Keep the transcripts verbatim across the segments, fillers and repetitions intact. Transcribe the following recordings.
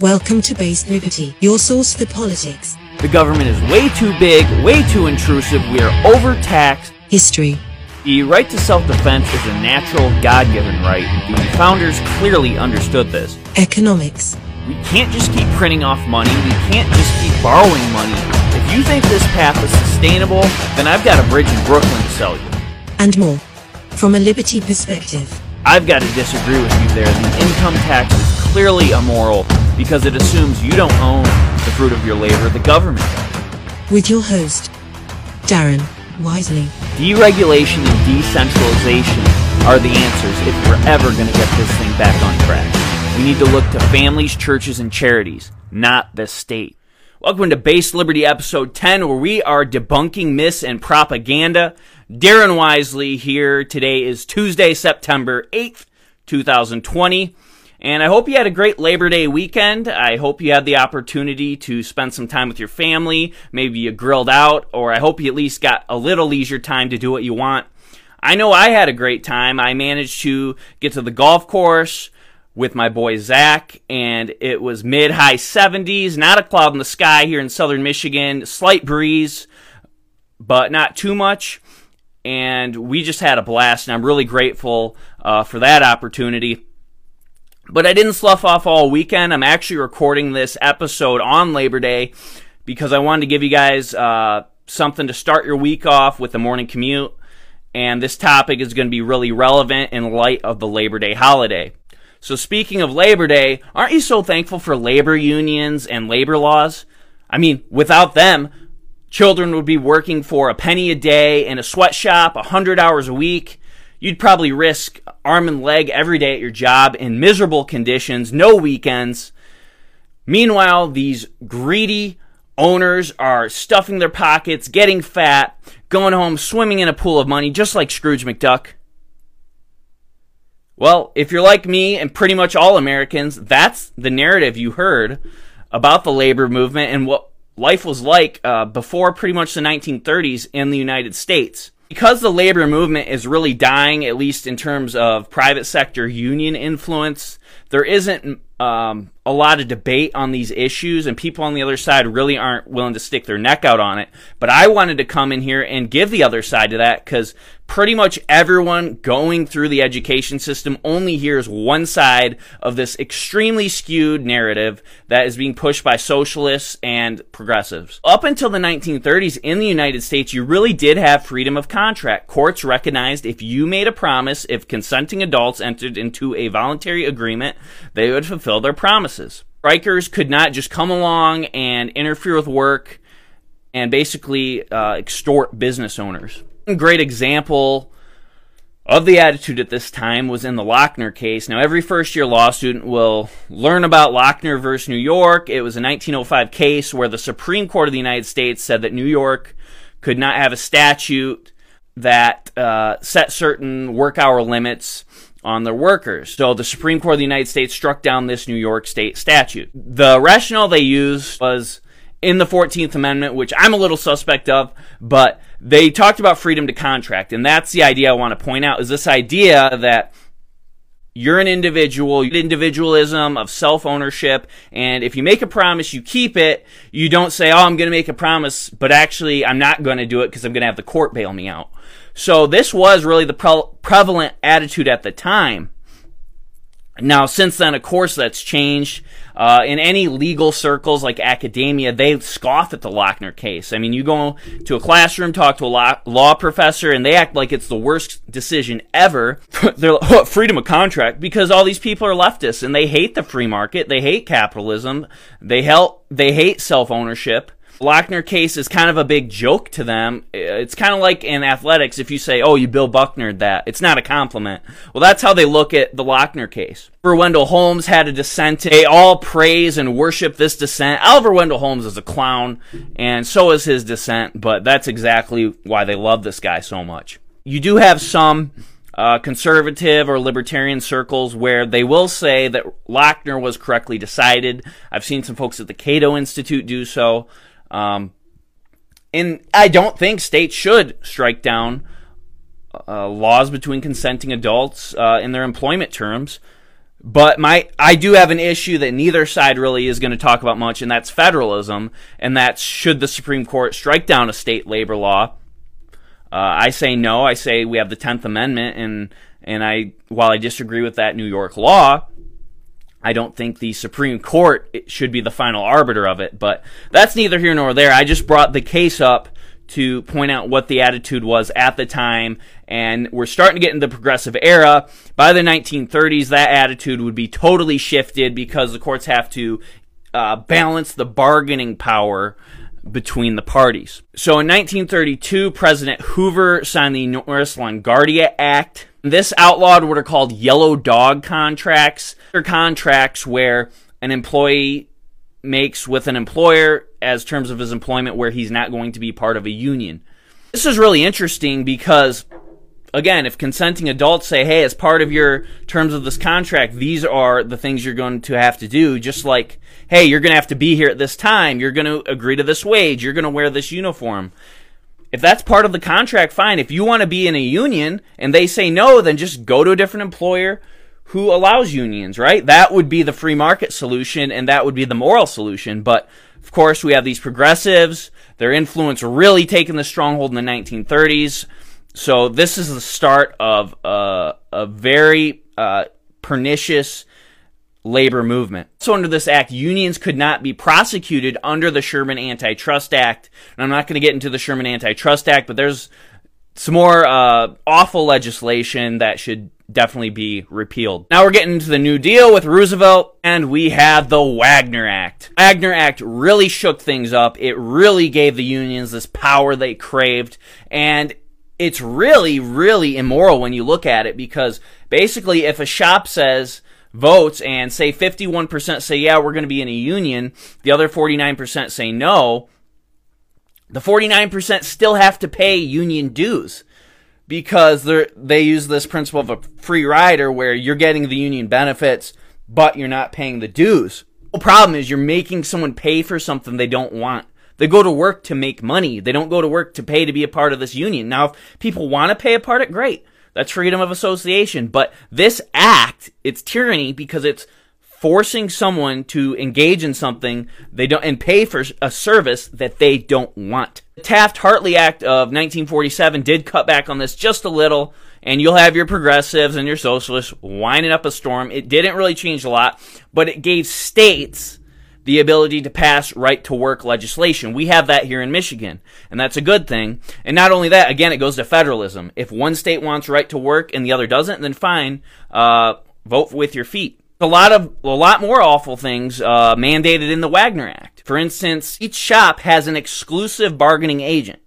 Welcome to Base Liberty, your source for politics. The government is way too big, way too intrusive, we are overtaxed. History. The right to self-defense is a natural, God-given right. The founders clearly understood this. Economics. We can't just keep printing off money, we can't just keep borrowing money. If you think this path is sustainable, then I've got a bridge in Brooklyn to sell you. And more. From a liberty perspective. I've got to disagree with you there. The income tax is clearly immoral because it assumes you don't own the fruit of your labor, the government does. With your host, Darren Wisely. Deregulation and decentralization are the answers if we're ever going to get this thing back on track. We need to look to families, churches, and charities, not the state. Welcome to Base Liberty Episode ten, where we are debunking myths and propaganda. Darren Wisely here. Today is Tuesday, September eighth, two thousand twenty. And I hope you had a great Labor Day weekend. I hope you had the opportunity to spend some time with your family. Maybe you grilled out, or I hope you at least got a little leisure time to do what you want. I know I had a great time. I managed to get to the golf course with my boy Zach, and it was mid-high seventies, not a cloud in the sky here in southern Michigan, slight breeze, but not too much. And we just had a blast, and I'm really grateful uh, for that opportunity. But I didn't slough off all weekend. I'm actually recording this episode on Labor Day because I wanted to give you guys uh, something to start your week off with the morning commute. And this topic is going to be really relevant in light of the Labor Day holiday. So speaking of Labor Day, aren't you so thankful for labor unions and labor laws? I mean, without them, children would be working for a penny a day in a sweatshop, one hundred hours a week. You'd probably risk arm and leg every day at your job in miserable conditions, no weekends. Meanwhile, these greedy owners are stuffing their pockets, getting fat, going home, swimming in a pool of money, just like Scrooge McDuck. Well, if you're like me and pretty much all Americans, that's the narrative you heard about the labor movement and what life was like uh, before pretty much the nineteen thirties in the United States. Because the labor movement is really dying, at least in terms of private sector union influence, there isn't um, a lot of debate on these issues, and people on the other side really aren't willing to stick their neck out on it. But I wanted to come in here and give the other side to that, because pretty much everyone going through the education system only hears one side of this extremely skewed narrative that is being pushed by socialists and progressives. Up until the nineteen thirties in the United States, you really did have freedom of contract. Courts recognized if you made a promise, if consenting adults entered into a voluntary agreement, they would fulfill their promises. Strikers could not just come along and interfere with work and basically uh, extort business owners. One great example of the attitude at this time was in the Lochner case. Now, every first-year law student will learn about Lochner versus New York. It was a nineteen oh five case where the Supreme Court of the United States said that New York could not have a statute that uh, set certain work-hour limits on their workers. So the Supreme Court of the United States struck down this New York state statute. The rationale they used was in the fourteenth Amendment, which I'm a little suspect of, but they talked about freedom to contract, and that's the idea I want to point out, is this idea that you're an individual, individualism of self-ownership, and if you make a promise, you keep it. You don't say, oh, I'm going to make a promise, but actually I'm not going to do it because I'm going to have the court bail me out. So this was really the pre- prevalent attitude at the time. Now, since then, of course, that's changed. Uh, in any legal circles like academia, they scoff at the Lochner case. I mean, you go to a classroom, talk to a law professor, and they act like it's the worst decision ever. They're like, oh, freedom of contract, because all these people are leftists, and they hate the free market. They hate capitalism. They, help, they hate self-ownership. Lochner case is kind of a big joke to them. It's kind of like in athletics, if you say, oh, you Bill Buckner'd that, it's not a compliment. Well, that's how they look at the Lochner case. Oliver Wendell Holmes had a dissent. They all praise and worship this dissent. Oliver Wendell Holmes is a clown, and so is his dissent, but that's exactly why they love this guy so much. You do have some uh, conservative or libertarian circles where they will say that Lochner was correctly decided. I've seen some folks at the Cato Institute do so. Um, and I don't think states should strike down uh, laws between consenting adults uh, in their employment terms. But my, I do have an issue that neither side really is going to talk about much, and that's federalism, and that's should the Supreme Court strike down a state labor law. Uh, I say no. I say we have the tenth Amendment, and and I while I disagree with that New York law, I don't think the Supreme Court should be the final arbiter of it. But that's neither here nor there. I just brought the case up to point out what the attitude was at the time, and we're starting to get into the progressive era. By the nineteen thirties, that attitude would be totally shifted because the courts have to uh, balance the bargaining power between the parties. So in nineteen thirty-two, President Hoover signed the Norris-LaGuardia Act. This outlawed what are called yellow dog contracts. They're contracts where an employee makes with an employer as terms of his employment where he's not going to be part of a union. This is really interesting because, again, if consenting adults say, hey, as part of your terms of this contract, these are the things you're going to have to do, just like, hey, you're going to have to be here at this time, you're going to agree to this wage, you're going to wear this uniform. If that's part of the contract, fine. If you want to be in a union and they say no, then just go to a different employer who allows unions, right? That would be the free market solution, and that would be the moral solution. But, of course, we have these progressives. Their influence really taking the stronghold in the nineteen thirties. So this is the start of uh, a very uh, pernicious labor movement. So under this act, unions could not be prosecuted under the Sherman Antitrust Act. And I'm not going to get into the Sherman Antitrust Act, but there's some more uh, awful legislation that should definitely be repealed. Now we're getting into the New Deal with Roosevelt, and we have the Wagner Act. Wagner Act really shook things up. It really gave the unions this power they craved, and it's really, really immoral when you look at it, because basically if a shop says, votes, and say fifty-one percent say, yeah, we're going to be in a union, the other forty-nine percent say no, the forty-nine percent still have to pay union dues, because they they use this principle of a free rider where you're getting the union benefits, but you're not paying the dues. The problem is you're making someone pay for something they don't want. They go to work to make money. They don't go to work to pay to be a part of this union. Now, if people want to pay a part of it, great. That's freedom of association. But this act, it's tyranny because it's forcing someone to engage in something they don't and pay for a service that they don't want. The Taft-Hartley Act of nineteen forty-seven did cut back on this just a little, and you'll have your progressives and your socialists winding up a storm. It didn't really change a lot, but it gave states the ability to pass right-to-work legislation. We have that here in Michigan, and that's a good thing. And not only that, again, it goes to federalism. If one state wants right-to-work and the other doesn't, then fine, uh, vote with your feet. A lot of a lot more awful things uh, mandated in the Wagner Act. For instance, each shop has an exclusive bargaining agent.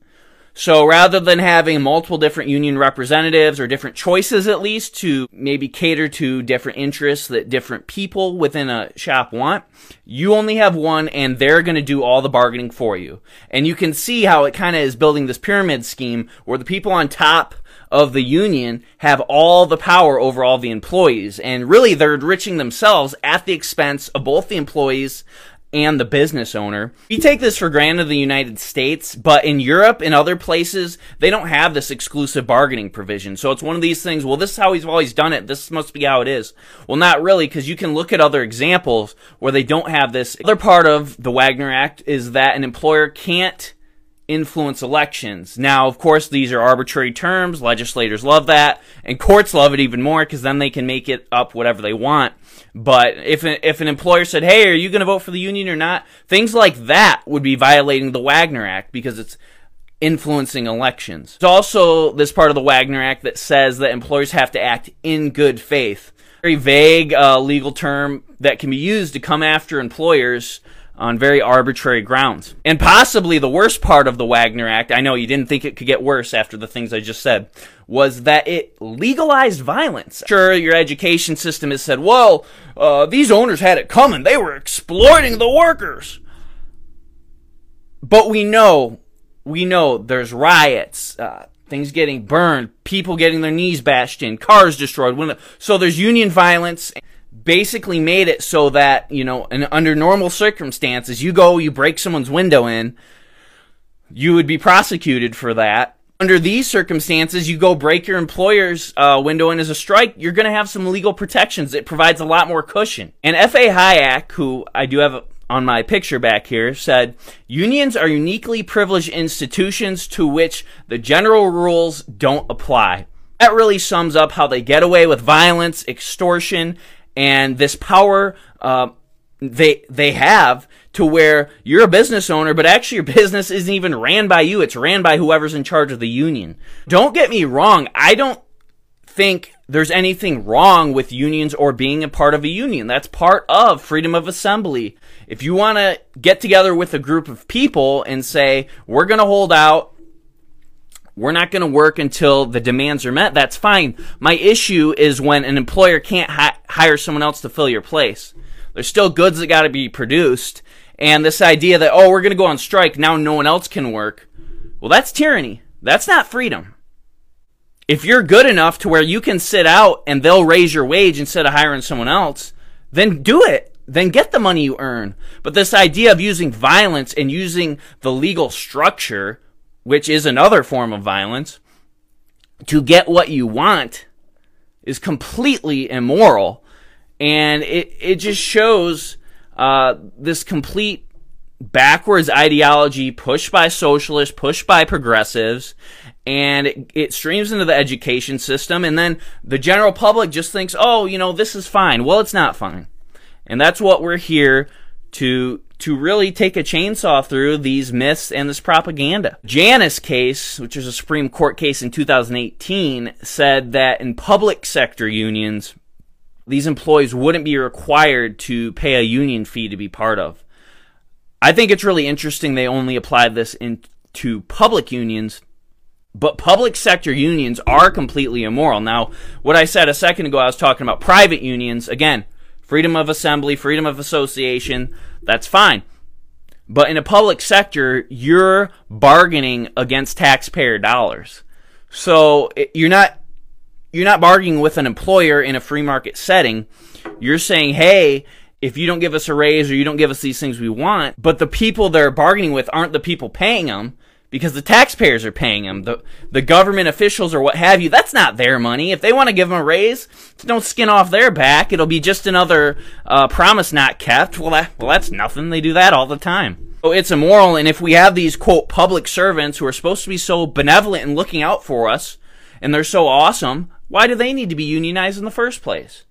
So rather than having multiple different union representatives or different choices, at least, to maybe cater to different interests that different people within a shop want, you only have one, and they're going to do all the bargaining for you. And you can see how it kind of is building this pyramid scheme where the people on top of the union have all the power over all the employees, and really they're enriching themselves at the expense of both the employees and the business owner. We take this for granted in the United States, but in Europe and other places, they don't have this exclusive bargaining provision. So it's one of these things, well, this is how he's always done it, this must be how it is. Well, not really, because you can look at other examples where they don't have this. Another part of the Wagner Act is that an employer can't influence elections. Now, of course, these are arbitrary terms. Legislators love that, and courts love it even more because then they can make it up whatever they want. But if an, if an employer said, hey, are you going to vote for the union or not? Things like that would be violating the Wagner Act because it's influencing elections. There's also this part of the Wagner Act that says that employers have to act in good faith. Very vague uh, legal term that can be used to come after employers on very arbitrary grounds. And possibly the worst part of the Wagner Act, I know you didn't think it could get worse after the things I just said, was that it legalized violence. Sure, your education system has said, well, uh, these owners had it coming. They were exploiting the workers. But we know, we know there's riots, uh, things getting burned, people getting their knees bashed in, cars destroyed. Window. So there's union violence. Basically made it so that, you know, and under normal circumstances, you go, you break someone's window in, you would be prosecuted for that. under these circumstances, you go break your employer's uh, window in as a strike, you're going to have some legal protections. It provides a lot more cushion. And F A. Hayek, who I do have on my picture back here, said, "Unions are uniquely privileged institutions to which the general rules don't apply." That really sums up how they get away with violence, extortion, and this power uh, they they have, to where you're a business owner, but actually your business isn't even ran by you. It's ran by whoever's in charge of the union. Don't get me wrong. I don't think there's anything wrong with unions or being a part of a union. That's part of freedom of assembly. If you want to get together with a group of people and say, we're going to hold out, we're not going to work until the demands are met, that's fine. My issue is when an employer can't hi- hire someone else to fill your place. There's still goods that got to be produced. And this idea that, oh, we're going to go on strike, now no one else can work. Well, that's tyranny. That's not freedom. If you're good enough to where you can sit out and they'll raise your wage instead of hiring someone else, then do it. Then get the money you earn. But this idea of using violence and using the legal structure, which is another form of violence, to get what you want is completely immoral. And it, it just shows... Uh, this complete backwards ideology pushed by socialists, pushed by progressives, and it, it streams into the education system, and then the general public just thinks, oh, you know, this is fine. Well, it's not fine. And that's what we're here to to really take a chainsaw through, these myths and this propaganda. Janus case, which is a Supreme Court case in two thousand eighteen, said that in public sector unions, these employees wouldn't be required to pay a union fee to be part of. I think it's really interesting they only applied this in, to public unions, but public sector unions are completely immoral. Now, what I said a second ago, I was talking about private unions. Again, freedom of assembly, freedom of association, that's fine. But in a public sector, you're bargaining against taxpayer dollars. So it, you're not... You're not bargaining with an employer in a free market setting. You're saying, hey, if you don't give us a raise or you don't give us these things we want, but the people they're bargaining with aren't the people paying them, because the taxpayers are paying them. The, the government officials or what have you, that's not their money. If they want to give them a raise, don't skin off their back. It'll be just another uh, promise not kept. Well, that, well, that's nothing. They do that all the time. So it's immoral, and if we have these, quote, public servants who are supposed to be so benevolent and looking out for us, and they're so awesome, why do they need to be unionized in the first place?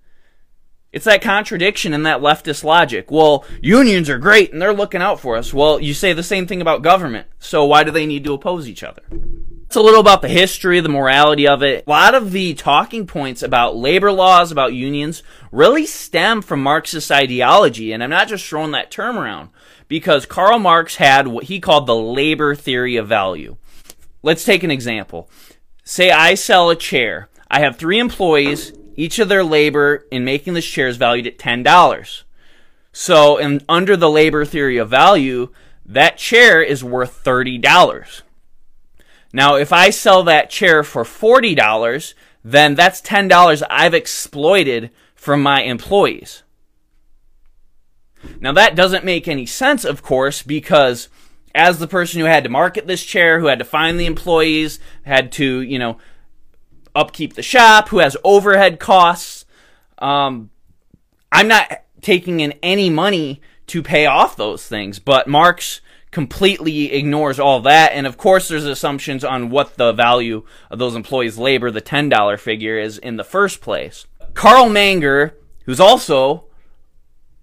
It's that contradiction and that leftist logic. Well, unions are great and they're looking out for us. Well, you say the same thing about government, so why do they need to oppose each other? It's a little about the history, the morality of it. A lot of the talking points about labor laws, about unions, really stem from Marxist ideology, and I'm not just throwing that term around, because Karl Marx had what he called the labor theory of value. Let's take an example. Say I sell a chair. I have three employees, each of their labor in making this chair is valued at ten dollars. So, and under the labor theory of value, that chair is worth thirty dollars. Now, if I sell that chair for forty dollars, then that's ten dollars I've exploited from my employees. Now, that doesn't make any sense, of course, because as the person who had to market this chair, who had to find the employees, had to, you know, upkeep the shop, who has overhead costs. Um, I'm not taking in any money to pay off those things, but Marx completely ignores all that, and of course there's assumptions on what the value of those employees' labor, the ten dollar figure, is in the first place. Carl Menger, who's also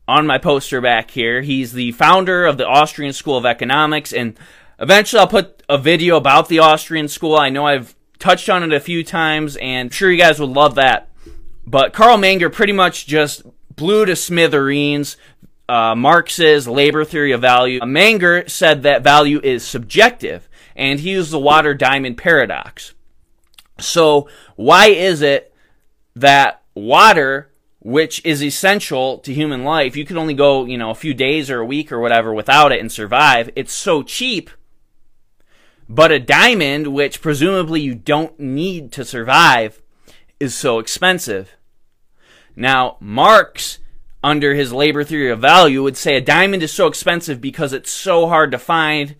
on my poster back here, he's the founder of the Austrian School of Economics, and eventually I'll put a video about the Austrian School. I know I've touched on it a few times, and I'm sure you guys would love that. But Carl Menger pretty much just blew to smithereens uh, Marx's labor theory of value. Menger said that value is subjective, and he used the water-diamond paradox. So why is it that water, which is essential to human life, you could only go, you know, a few days or a week or whatever without it and survive, it's so cheap? But a diamond, which presumably you don't need to survive, is so expensive. Now, Marx, under his labor theory of value, would say a diamond is so expensive because it's so hard to find.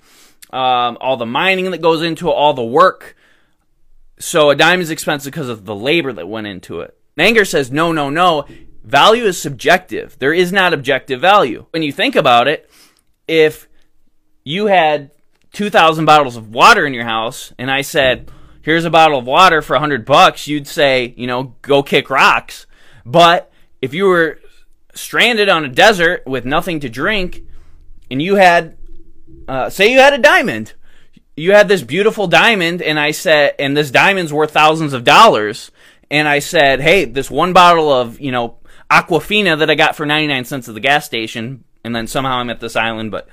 Um, all the mining that goes into it, all the work So a dime is expensive because of the labor that went into it. Menger says, no, no, no. Value is subjective. There is not objective value. When you think about it, if you had two thousand bottles of water in your house and I said, here's a bottle of water for a hundred bucks, you'd say, you know, go kick rocks. But if you were stranded on a desert with nothing to drink and you had, uh, say you had a diamond, you had this beautiful diamond, and I said, and this diamond's worth thousands of dollars, and I said, hey, this one bottle of, you know, Aquafina that I got for ninety-nine cents at the gas station, and then somehow I'm at this island, but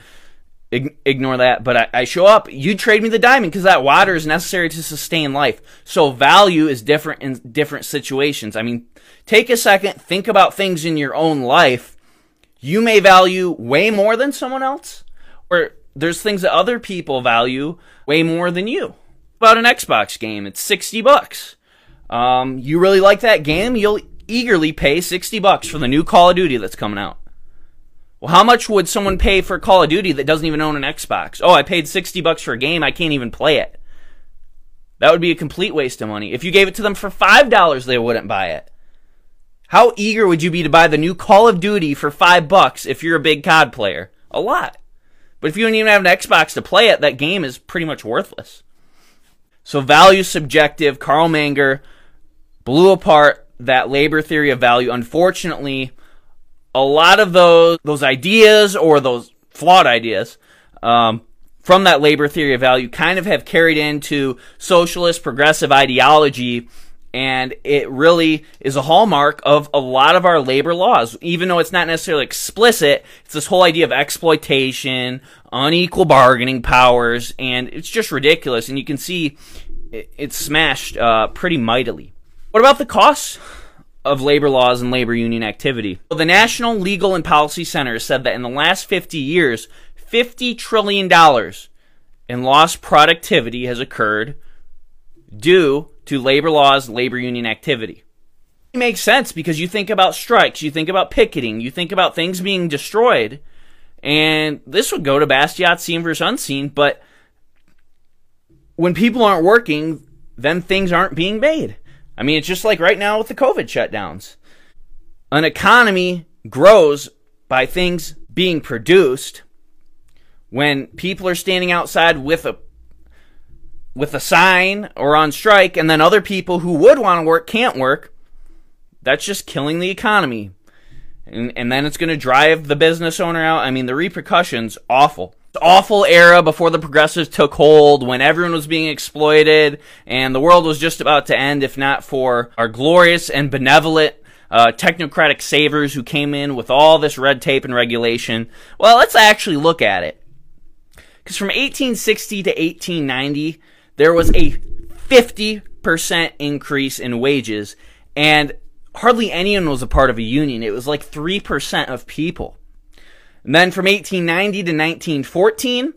ignore that, but I, I show up, you trade me the diamond because that water is necessary to sustain life. So value is different in different situations. I mean, take a second, think about things in your own life. You may value way more than someone else, or there's things that other people value way more than you. About an Xbox game, it's sixty bucks. Um, you really like that game, you'll eagerly pay sixty bucks for the new Call of Duty that's coming out. Well, how much would someone pay for Call of Duty that doesn't even own an Xbox? Oh, I paid sixty bucks for a game, I can't even play it. That would be a complete waste of money. If you gave it to them for five dollars, they wouldn't buy it. How eager would you be to buy the new Call of Duty for five bucks if you're a big C O D player? A lot. But if you don't even have an Xbox to play it, that game is pretty much worthless. So value subjective. Carl Menger blew apart that labor theory of value. Unfortunately, a lot of those those ideas, or those flawed ideas um, from that labor theory of value, kind of have carried into socialist progressive ideology, and it really is a hallmark of a lot of our labor laws. Even though it's not necessarily explicit, it's this whole idea of exploitation, unequal bargaining powers, and it's just ridiculous, and you can see it, it's smashed uh, pretty mightily. What about the costs of labor laws and labor union activity? Well, the National Legal and Policy Center said that in the last fifty years, fifty trillion dollars in lost productivity has occurred due to labor laws, labor union activity. It makes sense because you think about strikes, you think about picketing, you think about things being destroyed, and this would go to Bastiat, seen versus unseen, but when people aren't working, then things aren't being made. I mean, it's just like right now with the COVID shutdowns. An economy grows by things being produced. When people are standing outside with a with a sign or on strike, and then other people who would want to work can't work, that's just killing the economy. And, and then it's going to drive the business owner out. I mean, the repercussions, awful. Awful era before the progressives took hold, when everyone was being exploited and the world was just about to end, if not for our glorious and benevolent uh, technocratic savers who came in with all this red tape and regulation. Well, let's actually look at it. Because from eighteen sixty to eighteen ninety, there was a fifty percent increase in wages, and hardly anyone was a part of a union. It was like three percent of people. And then from eighteen ninety to nineteen fourteen,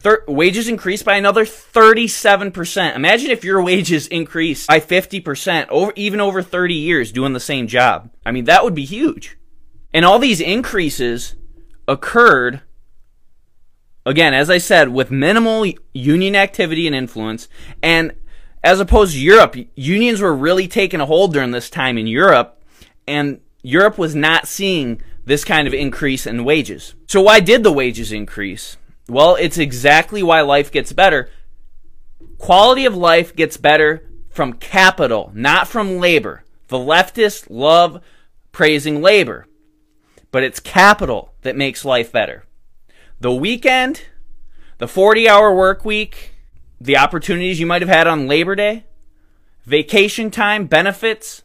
thir- wages increased by another thirty-seven percent. Imagine if your wages increased by fifty percent, over, even over thirty years, doing the same job. I mean, that would be huge. And all these increases occurred, again, as I said, with minimal union activity and influence. And as opposed to Europe, unions were really taking a hold during this time in Europe, and Europe was not seeing this kind of increase in wages. So why did the wages increase? Well, it's exactly why life gets better. Quality of life gets better from capital, not from labor. The leftists love praising labor, but it's capital that makes life better. The weekend, the forty-hour work week, the opportunities you might have had on Labor Day, vacation time, benefits,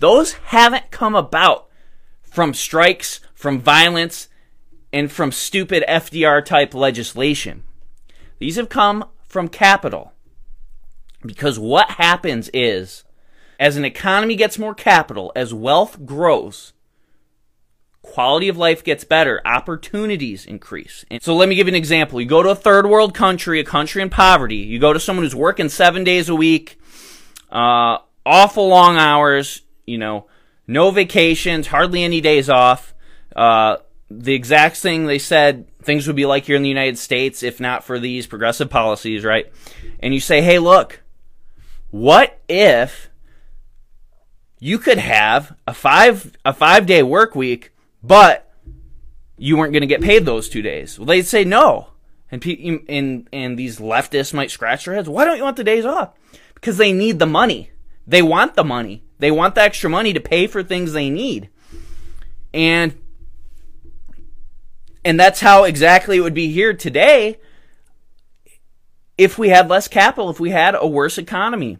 those haven't come about from strikes, from violence, and from stupid F D R-type legislation. These have come from capital. Because what happens is, as an economy gets more capital, as wealth grows, quality of life gets better, opportunities increase. And so let me give you an example. You go to a third world country, a country in poverty. You go to someone who's working seven days a week, uh, awful long hours, you know, no vacations, hardly any days off. Uh, the exact thing they said things would be like here in the United States if not for these progressive policies, right? And you say, hey, look, What if you could have a five a five-day work week, but you weren't going to get paid those two days? Well, they'd say no. And, and, and these leftists might scratch their heads. Why don't you want the days off? Because they need the money. They want the money. They want the extra money to pay for things they need. And and that's how exactly it would be here today if we had less capital, if we had a worse economy.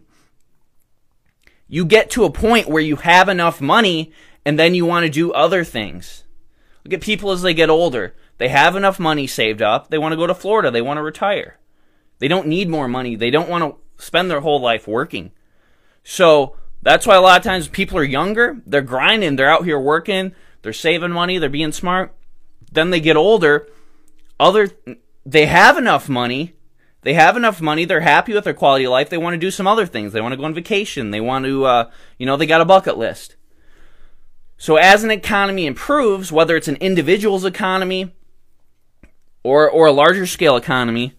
You get to a point where you have enough money and then you want to do other things. Look at people as they get older. They have enough money saved up. They want to go to Florida. They want to retire. They don't need more money. They don't want to spend their whole life working. So that's why a lot of times people are younger. They're grinding. They're out here working. They're saving money. They're being smart. Then they get older. Other, they have enough money. They have enough money. They're happy with their quality of life. They want to do some other things. They want to go on vacation. They want to, uh, you know, they got a bucket list. So as an economy improves, whether it's an individual's economy or or a larger scale economy,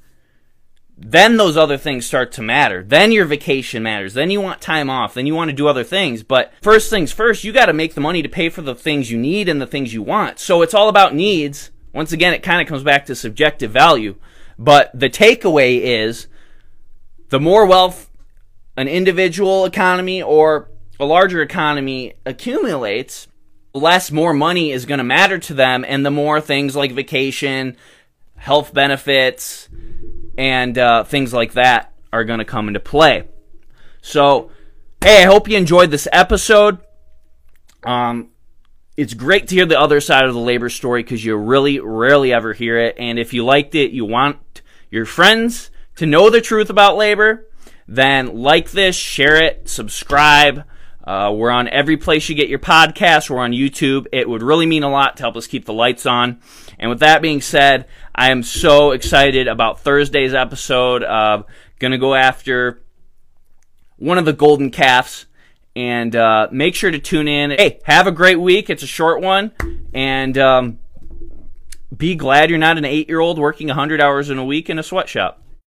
then those other things start to matter. Then your vacation matters. Then you want time off. Then you want to do other things. But first things first, you got to make the money to pay for the things you need and the things you want. So it's all about needs. Once again, it kind of comes back to subjective value. But the takeaway is the more wealth an individual economy or a larger economy accumulates, the less more money is going to matter to them, and the more things like vacation, health benefits, and uh, things like that are going to come into play. So, hey, I hope you enjoyed this episode. Um, it's great to hear the other side of the labor story because you really rarely ever hear it. And if you liked it, you want your friends to know the truth about labor, then like this, share it, subscribe. Uh, we're on every place you get your podcasts. We're on YouTube. It would really mean a lot to help us keep the lights on. And with that being said, I am so excited about Thursday's episode. Uh, going to go after one of the golden calves. And uh, make sure to tune in. Hey, have a great week. It's a short one. And um, be glad you're not an eight-year-old working one hundred hours in a week in a sweatshop.